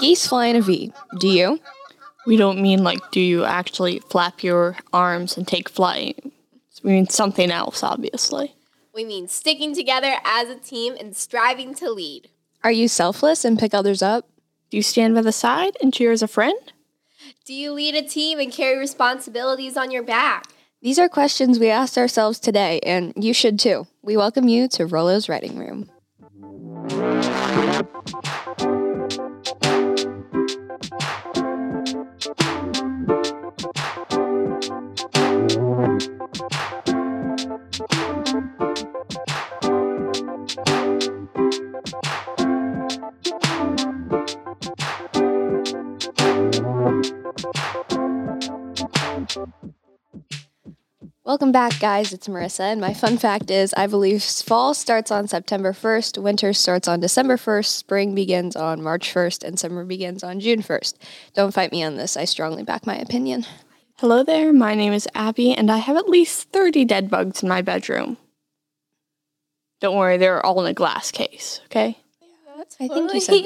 Geese fly in a V. Do you? We don't mean, like, do you actually flap your arms and take flight? We mean something else, obviously. We mean sticking together as a team and striving to lead. Are you selfless and pick others up? Do you stand by the side and cheer as a friend? Do you lead a team and carry responsibilities on your back? These are questions we asked ourselves today, and you should too. We welcome you to Rollo's Writing Room. Welcome back, guys. It's Marissa, and my fun fact is I believe fall starts on September 1st, winter starts on December 1st, spring begins on March 1st, and summer begins on June 1st. Don't fight me on this. I strongly back my opinion. Hello there. My name is Abby, and I have at least 30 dead bugs in my bedroom. Don't worry, they're all in a glass case, okay? Totally. I think you said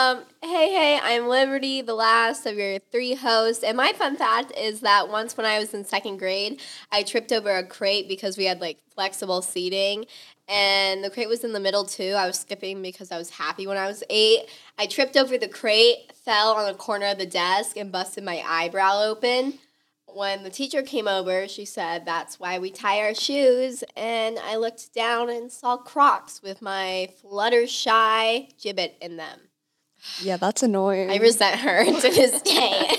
that. Hey, I'm Liberty, the last of your three hosts. And my fun fact is that once when I was in second grade, I tripped over a crate because we had, like, flexible seating. And the crate was in the middle, too. I was skipping because I was happy when I was 8. I tripped over the crate, fell on a corner of the desk, and busted my eyebrow open. When the teacher came over, she said, "That's why we tie our shoes." And I looked down and saw Crocs with my Fluttershy gibbet in them. Yeah, that's annoying. I resent her to this day.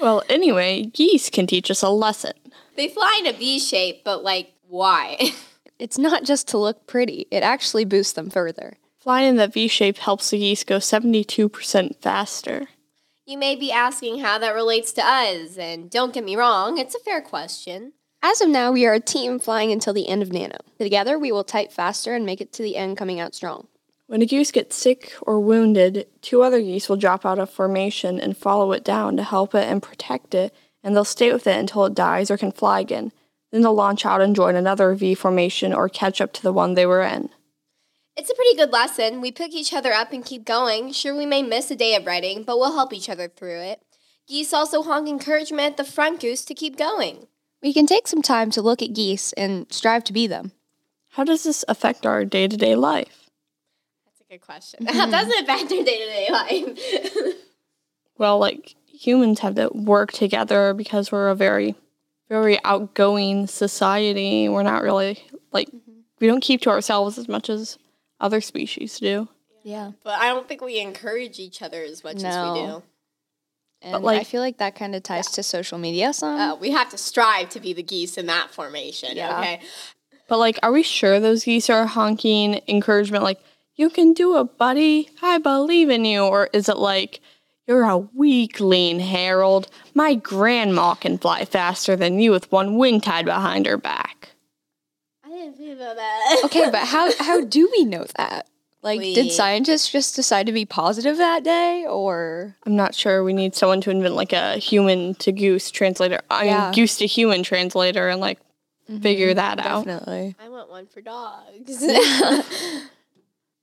Well, anyway, geese can teach us a lesson. They fly in a V shape, but, like, why? It's not just to look pretty. It actually boosts them further. Flying in that V shape helps the geese go 72% faster. You may be asking how that relates to us, and don't get me wrong, it's a fair question. As of now, we are a team flying until the end of Nano. Together, we will type faster and make it to the end coming out strong. When a goose gets sick or wounded, two other geese will drop out of formation and follow it down to help it and protect it, and they'll stay with it until it dies or can fly again. Then they'll launch out and join another V formation or catch up to the one they were in. It's a pretty good lesson. We pick each other up and keep going. Sure, we may miss a day of writing, but we'll help each other through it. Geese also honk encouragement at the front goose to keep going. We can take some time to look at geese and strive to be them. How does this affect our day-to-day life? That's a good question. How does it affect our day-to-day life? Well, like, humans have to work together because we're a very, very outgoing society. We're not really, like, we don't keep to ourselves as much as other species do. Yeah. But I don't think we encourage each other as much as we do. And but, like, I feel like that kind of ties to social media some. We have to strive to be the geese in that formation, okay? But, like, are we sure those geese are honking encouragement, like, "You can do it, buddy. I believe in you." Or is it like, "You're a weakling, Harold. My grandma can fly faster than you with one wing tied behind her back"? That. Okay, but how do we know that? Like, did scientists just decide to be positive that day, or? I'm not sure. We need someone to invent, like, a human-to-goose translator. I mean, goose-to-human translator and, like, figure that out. Definitely. I want one for dogs.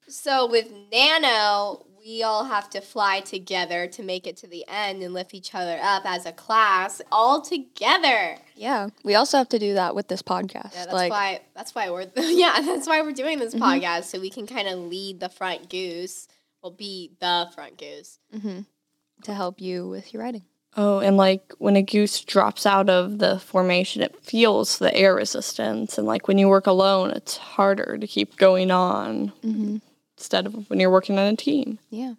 So with Nano, we all have to fly together to make it to the end and lift each other up as a class, all together. Yeah, we also have to do that with this podcast. Yeah, that's why we're doing this podcast, so we can kind of lead the front goose. We'll be the front goose to help you with your writing. Oh, and, like, when a goose drops out of the formation, it feels the air resistance, and, like, when you work alone, it's harder to keep going on. Instead of when you're working on a team. Yeah.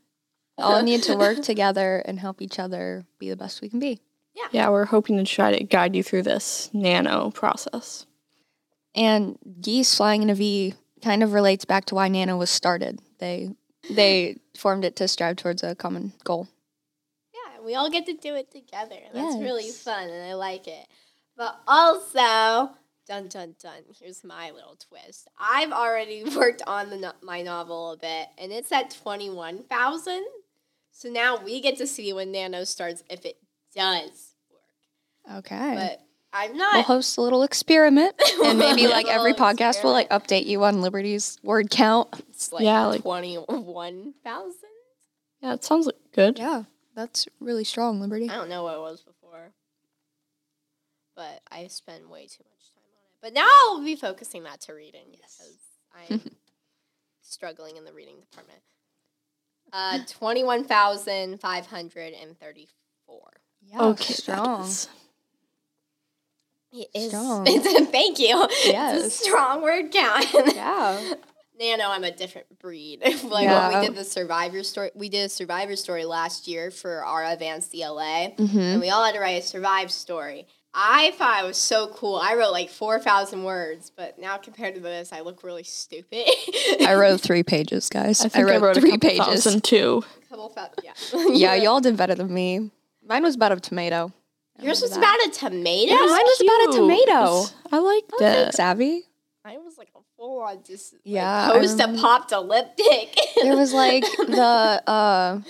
All need to work together and help each other be the best we can be. Yeah. Yeah, we're hoping to try to guide you through this Nano process. And geese flying in a V kind of relates back to why Nano was started. They formed it to strive towards a common goal. Yeah, we all get to do it together. That's really fun, and I like it. But also... dun, dun, dun. Here's my little twist. I've already worked on my novel a bit, and it's at 21,000. So now we get to see when Nano starts if it does work. Okay. But I'm not. We'll host a little experiment, and maybe like every podcast we'll like update you on Liberty's word count. It's like 21,000. Yeah, it sounds good. Yeah, that's really strong, Liberty. I don't know what it was before, but I spend way too much time on it. But now I'll be focusing that to reading because I'm struggling in the reading department. 21,534. Yeah, okay, strong. It is. Strong. Thank you. Yes. It's a strong word count. Yeah. Nano, I'm a different breed. When we did the Survivor story, we did a Survivor story last year for our advanced ELA, and we all had to write a Survivor story. I thought it was so cool. I wrote like 4,000 words, but now compared to this, I look really stupid. I wrote 3 pages, guys. I wrote 3 pages. Two. Yeah. Yeah, y'all did better than me. Mine was about a tomato. Yours was about a tomato? Yeah, mine was about a tomato. I liked it. Savvy. I was like a full-on post apocalyptic. It was like the...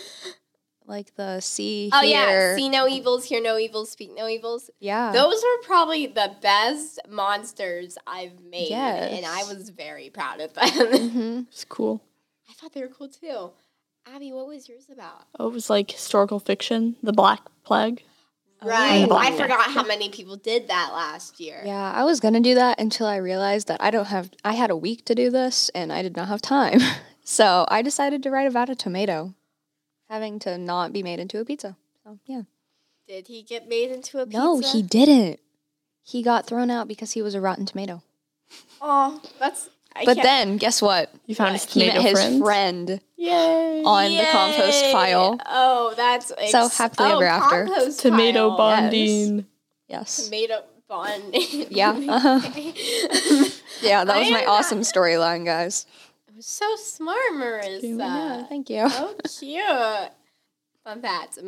like the see here. Oh, yeah. See no evils, hear no evils, speak no evils. Yeah. Those were probably the best monsters I've made. Yes. And I was very proud of them. Mm-hmm. It's cool. I thought they were cool, too. Abby, what was yours about? Oh, it was like historical fiction, the Black Plague. Right. Oh, I forgot how many people did that last year. Yeah, I was going to do that until I realized that I had a week to do this, and I did not have time. So I decided to write about a tomato. Having to not be made into a pizza. So, yeah. Did he get made into a pizza? No, he didn't. He got thrown out because he was a rotten tomato. Oh, that's... Then, guess what? You found his tomato friend? He met his friend. Yay. On the compost pile. Oh, that's... So, happily ever after. Tomato pile. Bonding. Yes. Tomato bonding. Yeah. Uh-huh. Yeah, that was my awesome storyline, guys. So smart, Marissa. Yeah, thank you. So cute. Fun fact,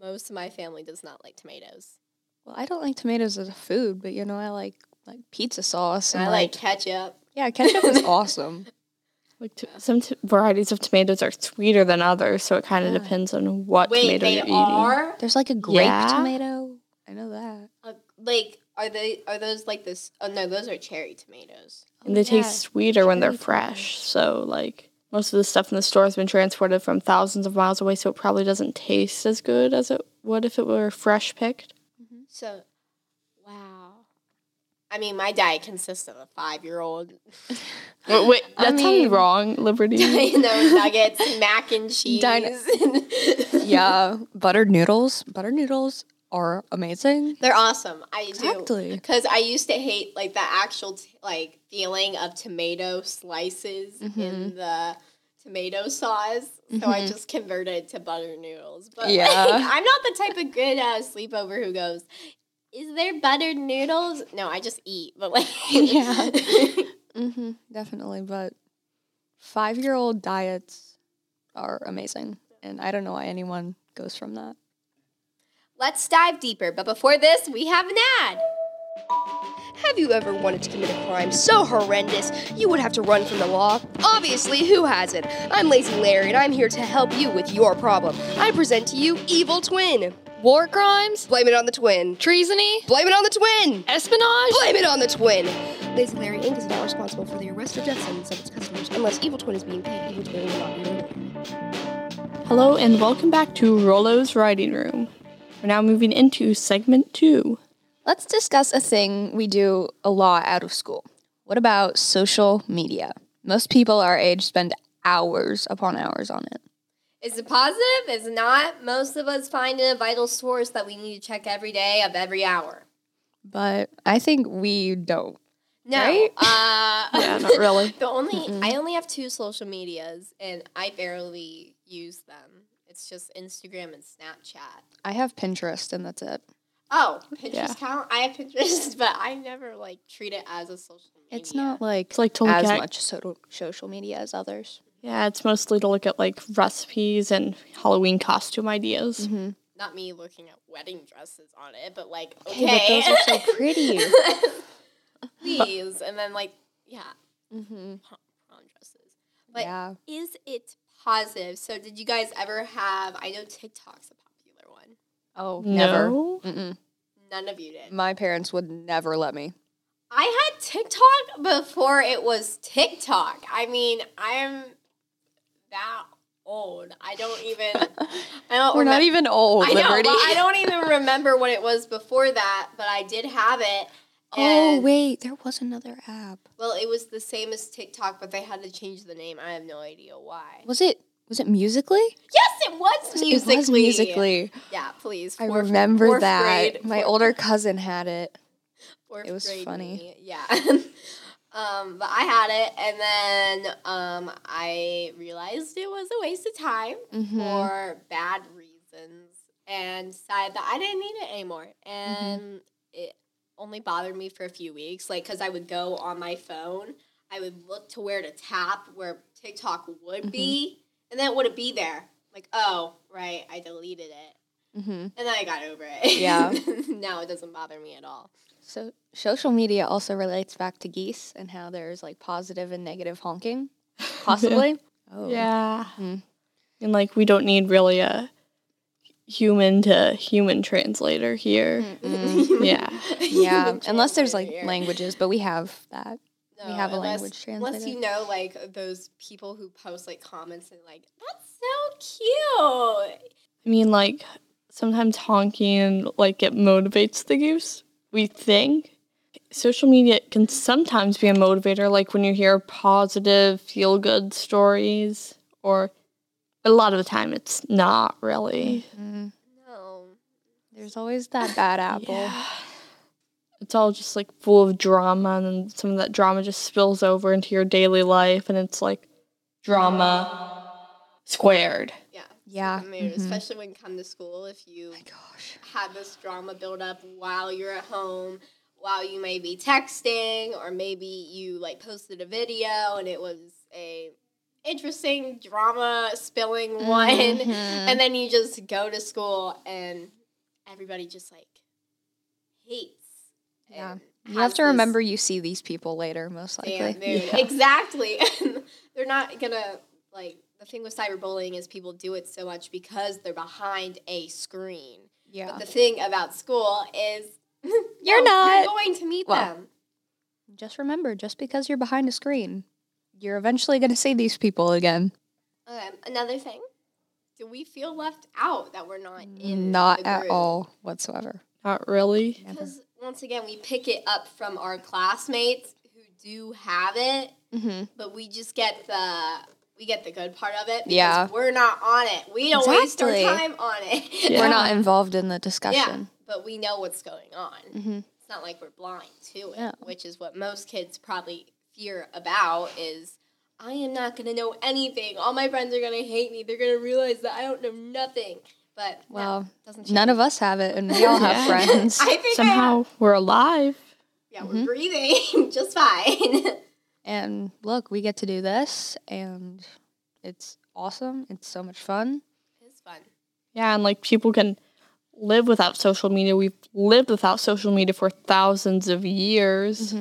most of my family does not like tomatoes. Well, I don't like tomatoes as a food, but, you know, I like pizza sauce. And I like ketchup. Yeah, ketchup is awesome. Some varieties of tomatoes are sweeter than others, so it kind of depends on what tomato you're eating. There's like a grape tomato. I know that. Those are cherry tomatoes. And they taste sweeter when they're fresh. So, like, most of the stuff in the store has been transported from thousands of miles away, so it probably doesn't taste as good as it would if it were fresh picked. Mm-hmm. So, wow. I mean, my diet consists of a 5-year-old. Wait, that's totally wrong, Liberty. Dino nuggets, mac and cheese. Yeah, buttered noodles. Buttered noodles are amazing. They're awesome. I do. Because I used to hate, like, the actual, feeling of tomato slices in the tomato sauce. So I just converted it to butter noodles. But, I'm not the type of good sleepover who goes, is there buttered noodles? No, I just eat. But, yeah. Definitely. But 5-year-old diets are amazing. And I don't know why anyone goes from that. Let's dive deeper, but before this, we have an ad. Have you ever wanted to commit a crime so horrendous you would have to run from the law? Obviously, who hasn't? I'm Lazy Larry, and I'm here to help you with your problem. I present to you Evil Twin. War crimes? Blame it on the twin. Treasony? Blame it on the twin. Espionage? Blame it on the twin. Lazy Larry Inc. is not responsible for the arrest or death sentence of its customers unless Evil Twin is being paid. Evil Twin will not be rewarded. Hello, and welcome back to Rollo's Writing Room. We're now moving into segment 2. Let's discuss a thing we do a lot out of school. What about social media? Most people our age spend hours upon hours on it. Is it positive? Is it not? Most of us find it a vital source that we need to check every day of every hour. But I think we don't. No. Right? Yeah, not really. I only have 2 social medias, and I barely use them. It's just Instagram and Snapchat. I have Pinterest, and that's it. Oh, Pinterest count? I have Pinterest, but I never, treat it as a social media. It's not, totally as much social media as others. Yeah, it's mostly to look at, recipes and Halloween costume ideas. Mm-hmm. Not me looking at wedding dresses on it, but, okay. But those are so pretty. Please. And then, prom dresses. But is it positive. So did you guys ever have, I know TikTok's a popular one. Oh, never. No. None of you did. My parents would never let me. I had TikTok before it was TikTok. I mean, I'm that old. I don't even... We're not even old, I know, Liberty. I don't even remember what it was before that, but I did have it. Oh, wait. There was another app. Well, it was the same as TikTok, but they had to change the name. I have no idea why. Was it Musical.ly? Yes, it was Musical.ly. It was Musical.ly. Yeah, please. I remember that. My older cousin had it. It was funny. Yeah. But I had it, and then I realized it was a waste of time for bad reasons and decided that I didn't need it anymore. And it only bothered me for a few weeks, like, because I would go on my phone. I would look to where to tap, where TikTok would be. And then it wouldn't be there. Like, oh, right, I deleted it. And then I got over it. Yeah. Now it doesn't bother me at all. So social media also relates back to geese and how there's, like, positive and negative honking, possibly. And, like, we don't need really a human-to-human translator here. Unless there's, like, languages, but we have that. No, we have a language translator. Unless you know, like, those people who post, like, comments and, like, that's so cute. I mean, like, sometimes honking, like, it motivates the goose, we think. Social media can sometimes be a motivator, like when you hear positive, feel-good stories, or a lot of the time it's not really. No. There's always that bad apple. Yeah. It's all just, like, full of drama, and then some of that drama just spills over into your daily life, and it's, like, drama squared. Yeah. Yeah. Especially when you come to school, if you have this drama build up while you're at home, while you may be texting, or maybe you, like, posted a video, and it was a interesting drama-spilling one, and then you just go to school, and everybody just, like, hates. Yeah, you have to remember you see these people later, most likely. Yeah. Exactly. They're not going to, like, the thing with cyberbullying is people do it so much because they're behind a screen. Yeah. But the thing about school is you're going to meet them. Just remember, just because you're behind a screen, you're eventually going to see these people again. Okay, another thing. Do we feel left out that we're not in the group? Not at all whatsoever. Not really. Because once again, we pick it up from our classmates who do have it, but we just get the good part of it because we're not on it. We don't waste our time on it. Yeah. We're not involved in the discussion. Yeah, but we know what's going on. It's not like we're blind to it, which is what most kids probably fear about is, I am not going to know anything. All my friends are going to hate me. They're going to realize that I don't know nothing. But none of us have it, and we all have friends. I think somehow we're alive. Yeah, we're breathing just fine. And look, we get to do this, and it's awesome. It's so much fun. It's fun. Yeah, and, like, people can live without social media. We've lived without social media for thousands of years.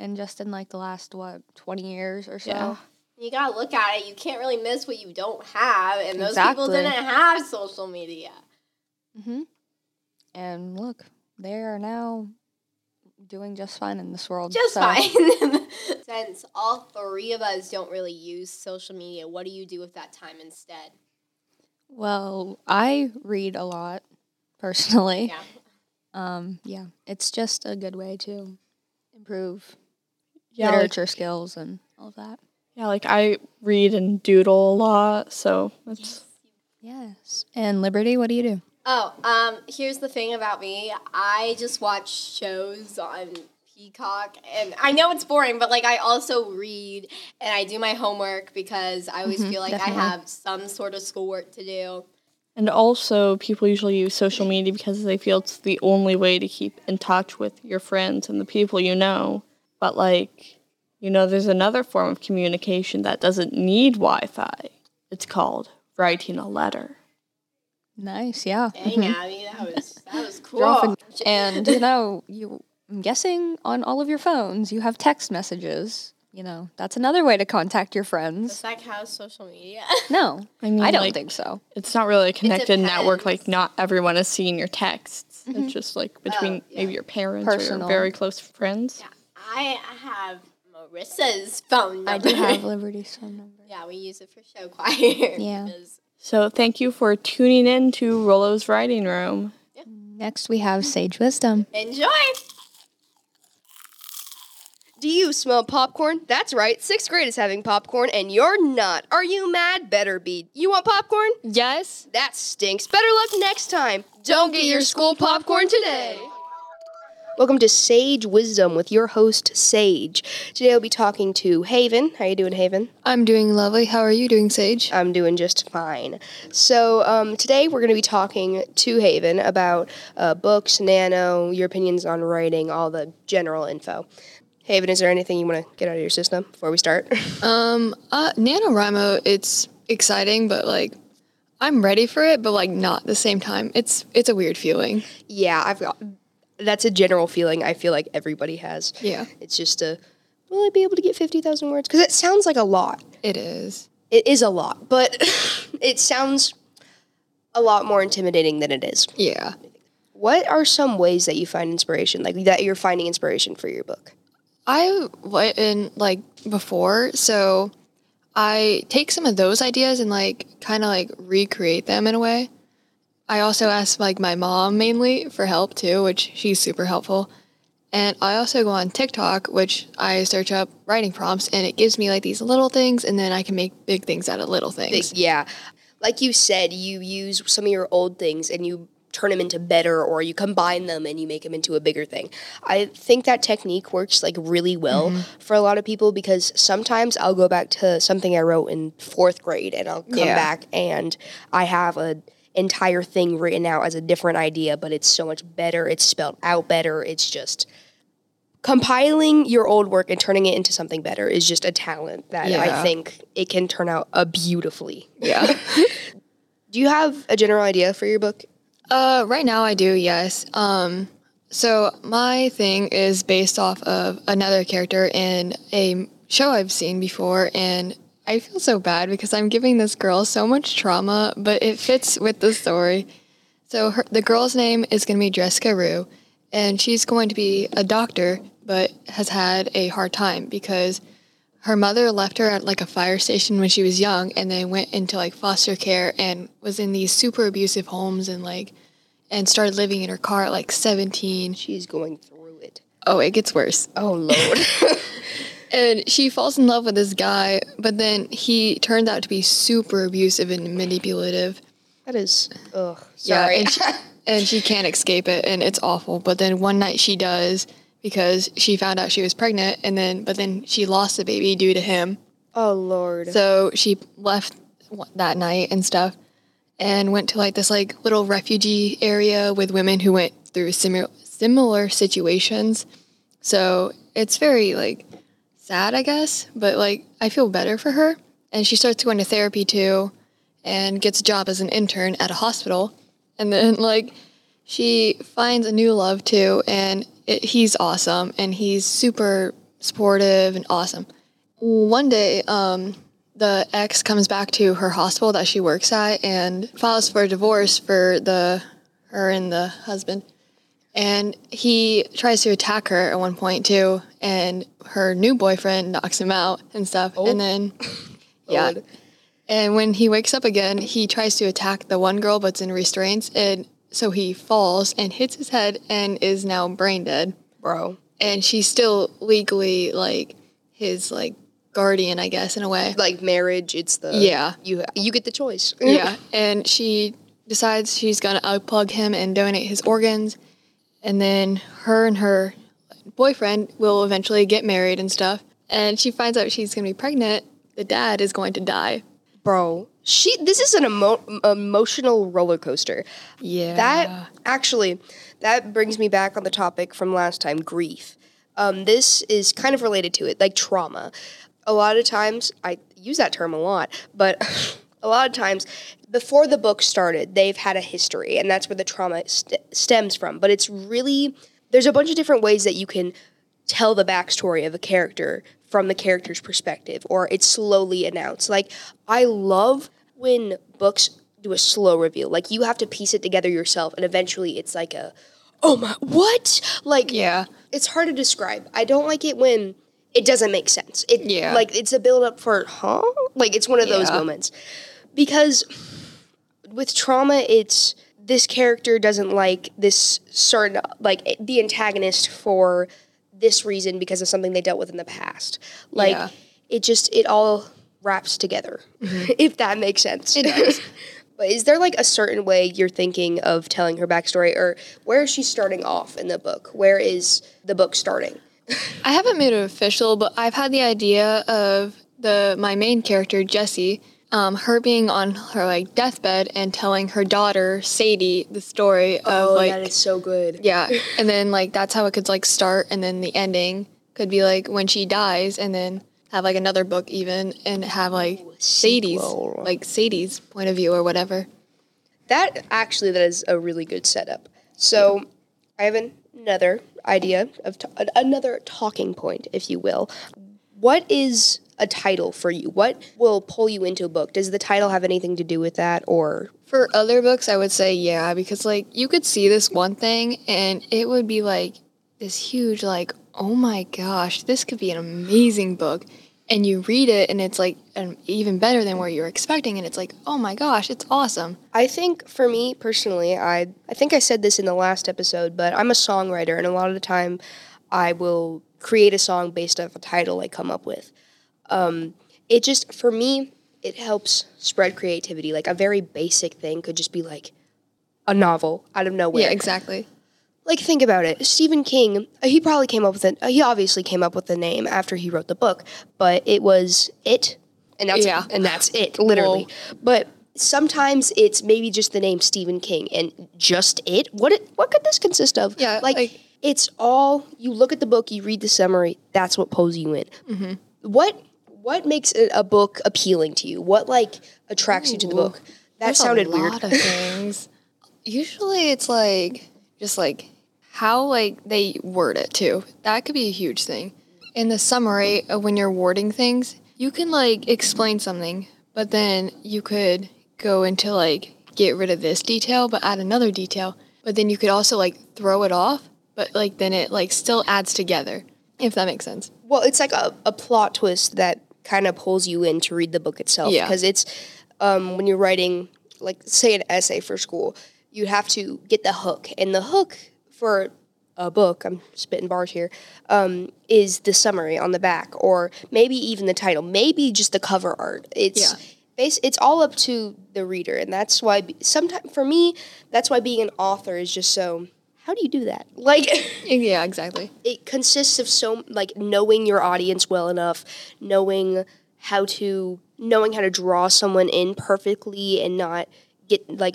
And just in, like, the last, 20 years or so. Yeah. You got to look at it. You can't really miss what you don't have, and those people didn't have social media. And look, they are now doing just fine in this world. Fine. Since all three of us don't really use social media, what do you do with that time instead? Well, I read a lot, personally. Yeah. It's just a good way to improve literature skills and all of that. Yeah, like, I read and doodle a lot, so that's... Yes. And Liberty, what do you do? Oh, here's the thing about me. I just watch shows on Peacock, and I know it's boring, but, like, I also read, and I do my homework because I always feel like I have some sort of schoolwork to do. And also, people usually use social media because they feel it's the only way to keep in touch with your friends and the people you know, but, like... You know, there's another form of communication that doesn't need Wi-Fi. It's called writing a letter. Nice, yeah. Dang, Abby, that was cool. And, you know, I'm guessing on all of your phones you have text messages. you know, that's another way to contact your friends. Does that count as social media? No, I mean, I don't think so. It's not really a connected network. Like, not everyone is seeing your texts. Mm-hmm. It's just, like, between maybe your parents or your very close friends. Yeah, I have Marissa's phone number. I do have Liberty's phone number. Yeah, we use it for show choir. Yeah. So thank you for tuning in to Rollo's Writing Room. Yeah. Next, we have Sage Wisdom. Enjoy! Do you smell popcorn? That's right. Sixth grade is having popcorn, and you're not. Are you mad? Better be. You want popcorn? Yes. That stinks. Better luck next time. Don't get your school popcorn today. Welcome to Sage Wisdom with your host, Sage. Today I'll be talking to Havyn. How you doing, Havyn? I'm doing lovely. How are you doing, Sage? I'm doing just fine. So today we're going to be talking to Havyn about books, nano, your opinions on writing, all the general info. Havyn, is there anything you want to get out of your system before we start? NaNoWriMo, it's exciting, but, like, I'm ready for it, but, like, not at the same time. It's a weird feeling. Yeah, that's a general feeling I feel like everybody has. Yeah. It's just will I be able to get 50,000 words? Because it sounds like a lot. It is. It is a lot, but it sounds a lot more intimidating than it is. Yeah. What are some ways that you find inspiration, like, that you're finding inspiration for your book? I went in, like, before, so I take some of those ideas and, like, kind of, like, recreate them in a way. I also ask, like, my mom mainly for help, too, which she's super helpful. And I also go on TikTok, which I search up writing prompts, and it gives me, like, these little things, and then I can make big things out of little things. Yeah. Like you said, you use some of your old things, and you turn them into better, or you combine them and you make them into a bigger thing. I think that technique works, like, really well for a lot of people, because sometimes I'll go back to something I wrote in fourth grade and I'll come back and I have an entire thing written out as a different idea, but it's so much better. It's spelled out better. It's just compiling your old work and turning it into something better is just a talent that I think it can turn out beautifully. Yeah. Do you have a general idea for your book? Right now I do, yes. So my thing is based off of another character in a show I've seen before, and I feel so bad because I'm giving this girl so much trauma, but it fits with the story. So the girl's name is going to be Jessica Rue, and she's going to be a doctor, but has had a hard time because her mother left her at, like, a fire station when she was young, and they went into, like, foster care and was in these super abusive homes and, like, and started living in her car at, like, 17. She's going through it. Oh, it gets worse. Oh, Lord. And she falls in love with this guy, but then he turns out to be super abusive and manipulative. That is, ugh, sorry. Yeah, and she can't escape it, and it's awful. But then one night she does, because she found out she was pregnant, but then she lost the baby due to him. Oh, Lord. So she left that night and stuff and went to, like, this, like, little refugee area with women who went through similar situations. So it's very, like, sad, I guess, but, like, I feel better for her. And she starts going to therapy, too, and gets a job as an intern at a hospital. And then, like, she finds a new love, too, and he's awesome, and he's super supportive and awesome. One day, the ex comes back to her hospital that she works at and files for a divorce for her and the husband. And he tries to attack her at one point, too, and her new boyfriend knocks him out and stuff. Oh. And then, yeah. Lord. And when he wakes up again, he tries to attack the one girl, but's in restraints, and so he falls and hits his head and is now brain dead. Bro. And she's still legally, like, his, like, guardian, I guess, in a way. Like, marriage, it's the... Yeah. You get the choice. Yeah. And she decides she's going to unplug him and donate his organs. And then her and her boyfriend will eventually get married and stuff. And she finds out she's going to be pregnant. The dad is going to die. Bro. This is an emotional roller coaster. Yeah. That brings me back on the topic from last time, grief. This is kind of related to it, like trauma. A lot of times, I use that term a lot, but a lot of times, before the book started, they've had a history, and that's where the trauma stems from. But there's a bunch of different ways that you can tell the backstory of a character from the character's perspective, or it's slowly announced. Like, I love when books do a slow reveal. Like, you have to piece it together yourself, and eventually it's like a, oh my, what? Like, yeah, it's hard to describe. I don't like it when it doesn't make sense. It, yeah. Like, it's a build-up for, huh? Like, it's one of those moments. Because with trauma, it's, this character doesn't like this certain, like, the antagonist for this reason because of something they dealt with in the past. Like, it just, it all wraps together, if that makes sense. It does. But is there, like, a certain way you're thinking of telling her backstory, or where is she starting off in the book? Where is the book starting? I haven't made it official, but I've had the idea of my main character, Jessie, her being on her, like, deathbed and telling her daughter, Sadie, the story of, like... Oh, that is so good. Yeah, and then, like, that's how it could, like, start, and then the ending could be, like, when she dies, and then have, like, another book even, and have, like, Sadie's point of view or whatever. That is a really good setup. So, I have another idea of another talking point, if you will. What is a title for you? What will pull you into a book? Does the title have anything to do with that, or? For other books, I would say because, like, you could see this one thing and it would be, like, this huge, like, oh my gosh, this could be an amazing book. And you read it and it's, like, even better than what you're expecting, and it's like, oh my gosh, it's awesome. I think for me personally, I think I said this in the last episode, but I'm a songwriter, and a lot of the time I will create a song based off a title I come up with. It just, for me, it helps spread creativity. Like, a very basic thing could just be, like, a novel out of nowhere. Yeah, exactly. Like, think about it. Stephen King, he obviously came up with the name after he wrote the book, but it was it, and that's it, and that's it, literally. Whoa. But sometimes it's maybe just the name Stephen King and just it. What could this consist of? Yeah, like it's all, you look at the book, you read the summary, that's what pulls you in. Mm-hmm. What makes a book appealing to you? What, like, attracts you to the book? That sounded weird. A lot of things. Usually it's, like, just, like, how, like, they word it, too. That could be a huge thing. In the summary, when you're wording things, you can, like, explain something, but then you could go into, like, get rid of this detail but add another detail. But then you could also, like, throw it off, but, like, then it, like, still adds together, if that makes sense. Well, it's like a plot twist that kind of pulls you in to read the book itself. Because it's, when you're writing, like, say an essay for school, you have to get the hook. And the hook for a book, I'm spitting bars here, is the summary on the back, or maybe even the title, maybe just the cover art. It's all up to the reader. And that's why, sometimes, for me, that's why being an author is just so... How do you do that? Like, yeah, exactly. It consists of so, like, knowing your audience well enough, knowing how to draw someone in perfectly and not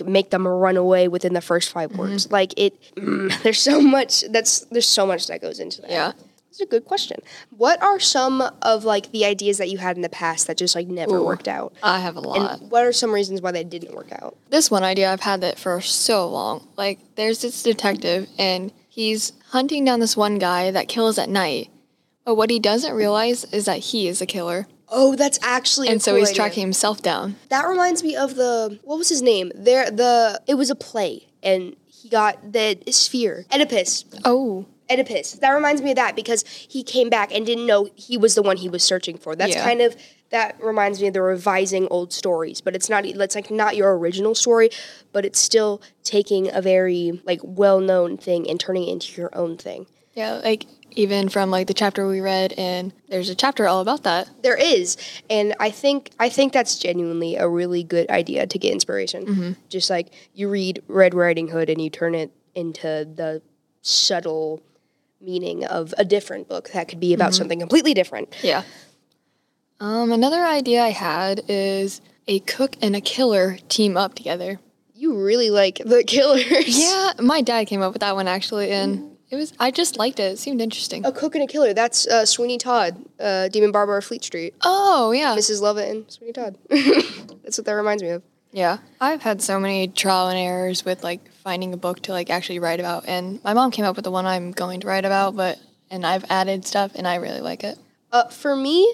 make them run away within the first 5 words. Like, there's so much that goes into that. Yeah. That's a good question. What are some of, like, the ideas that you had in the past that just, like, never worked out? I have a lot. And what are some reasons why they didn't work out? This one idea, I've had that for so long. Like, there's this detective, and he's hunting down this one guy that kills at night. But what he doesn't realize is that he is a killer. Oh, that's actually a cool idea. And so he's tracking himself down. That reminds me of what was his name? It was a play, and he got the sphere. Oedipus. That reminds me of that, because he came back and didn't know he was the one he was searching for. That's kind of, that reminds me of the revising old stories, but it's not your original story, but it's still taking a very, like, well-known thing and turning it into your own thing. Yeah, like, even from, like, the chapter we read, and there's a chapter all about that. There is, and I think that's genuinely a really good idea to get inspiration. Mm-hmm. Just, like, you read Red Riding Hood and you turn it into the subtle meaning of a different book that could be about something completely different. Yeah. Another idea I had is a cook and a killer team up together. You really like the killers. Yeah, my dad came up with that one, actually, and I just liked it. It seemed interesting. A cook and a killer. That's Sweeney Todd, Demon Barber of Fleet Street. Oh, yeah. Mrs. Lovett and Sweeney Todd. That's what that reminds me of. Yeah. I've had so many trial and errors with, like, finding a book to, like, actually write about, and my mom came up with the one I'm going to write about, but and I've added stuff, and I really like it. For me,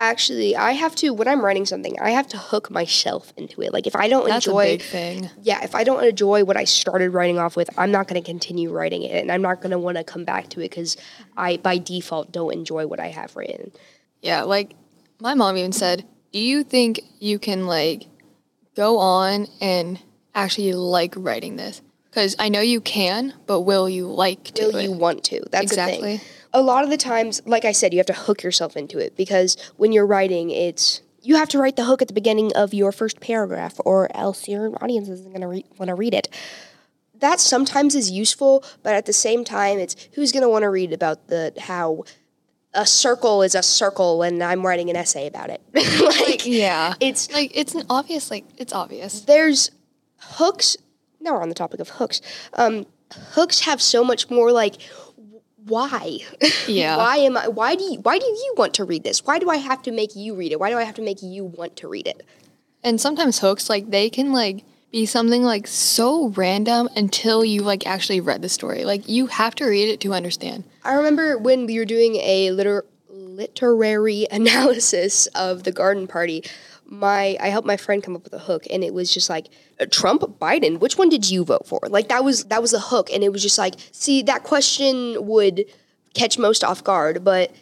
actually, I have to, when I'm writing something, I have to hook myself into it. Like, if I don't enjoy... That's a big thing. Yeah, if I don't enjoy what I started writing off with, I'm not going to continue writing it, and I'm not going to want to come back to it because I, by default, don't enjoy what I have written. Yeah, like, my mom even said, do you think you can, like, go on and actually like writing this? Because I know you can, but will you like to do it? Will you want to? That's the thing. Exactly. A lot of the times, like I said, you have to hook yourself into it because when you're writing, it's you have to write the hook at the beginning of your first paragraph or else your audience isn't going to want to read it. That sometimes is useful, but at the same time, it's who's going to want to read about the how a circle is a circle and I'm writing an essay about it. Yeah. It's like it's obvious. There's hooks. Now we're on the topic of hooks. Hooks have so much more like why? Yeah. Why do you want to read this? Why do I have to make you read it? Why do I have to make you want to read it? And sometimes hooks, like, they can, like, be something, like, so random until you, like, actually read the story. Like, you have to read it to understand. I remember when we were doing a literary analysis of The Garden Party, I helped my friend come up with a hook, and it was just like, Trump, Biden, which one did you vote for? Like, that was a hook, and it was just like, see, that question would catch most off guard, but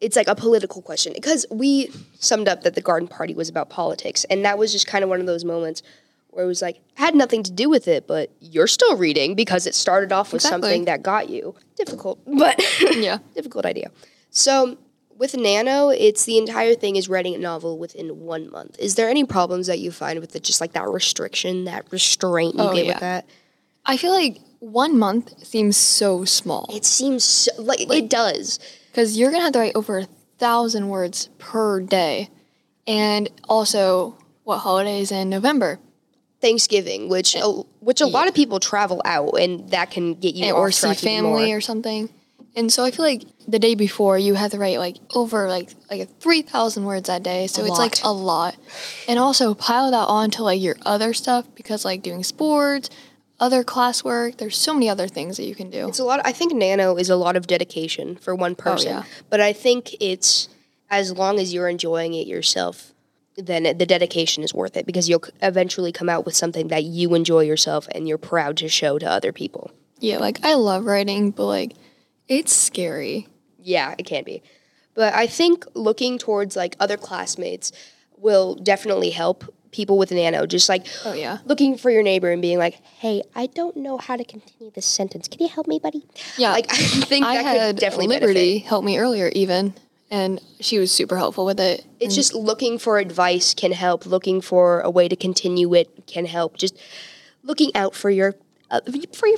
it's like a political question. Because we summed up that the Garden Party was about politics, and that was just kind of one of those moments where it was like, had nothing to do with it, but you're still reading because it started off with something that got you. Difficult, but yeah, difficult idea. So... with Nano, it's the entire thing is writing a novel within 1 month. Is there any problems that you find with it, just like that restriction, that restraint you get with that? I feel like 1 month seems so small. It seems so, like it does. Because you're going to have to write over 1,000 words per day. And also, what holiday is in November? Thanksgiving, which a lot of people travel out, and that can get you off track even more. Or see family or something. And so I feel like the day before you have to write like over like 3,000 words that day. So it's like a lot. And also pile that on to like your other stuff because like doing sports, other classwork, there's so many other things that you can do. It's a lot. I think Nano is a lot of dedication for one person. Oh, yeah. But I think it's as long as you're enjoying it yourself, then the dedication is worth it because you'll eventually come out with something that you enjoy yourself and you're proud to show to other people. Yeah, like I love writing, but like... it's scary. Yeah, it can be. But I think looking towards, like, other classmates will definitely help people with Nano. Just, like, looking for your neighbor and being like, hey, I don't know how to continue this sentence. Can you help me, buddy? Yeah. Like, I think that could definitely benefit. I had Liberty help me earlier, even, and she was super helpful with it. It's just looking for advice can help. Looking for a way to continue it can help. Just looking out for your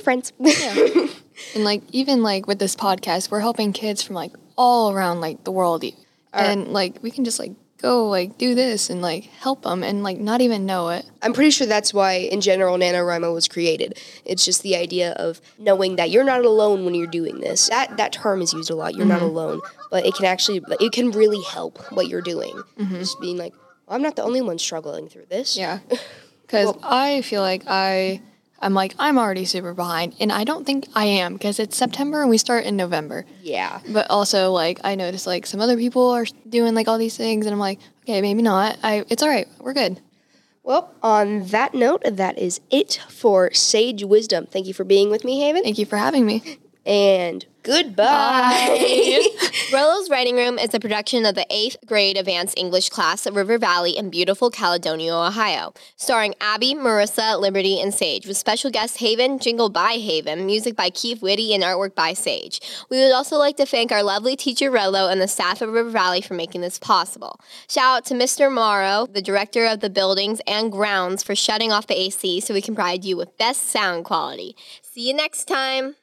friends. Yeah. And, like, even, like, with this podcast, we're helping kids from, like, all around, like, the world. And, like, we can just, like, go, like, do this and, like, help them and, like, not even know it. I'm pretty sure that's why, in general, NaNoWriMo was created. It's just the idea of knowing that you're not alone when you're doing this. That term is used a lot, you're not alone. But it can really help what you're doing. Mm-hmm. Just being like, well, I'm not the only one struggling through this. Yeah. Because I feel like I'm already super behind, and I don't think I am, because it's September and we start in November. Yeah. But also, like, I noticed, like, some other people are doing, like, all these things, and I'm like, okay, maybe not. It's all right. We're good. Well, on that note, that is it for Sage Wisdom. Thank you for being with me, Havyn. Thank you for having me. And goodbye. Rollo's Writing Room is a production of the 8th grade advanced English class at River Valley in beautiful Caledonia, Ohio, starring Abby, Marissa, Liberty, and Sage, with special guest Havyn, jingle by Havyn, music by Keith Whitty, and artwork by Sage. We would also like to thank our lovely teacher Rollo and the staff at River Valley for making this possible. Shout out to Mr. Morrow, the director of the buildings and grounds, for shutting off the AC so we can provide you with best sound quality. See you next time.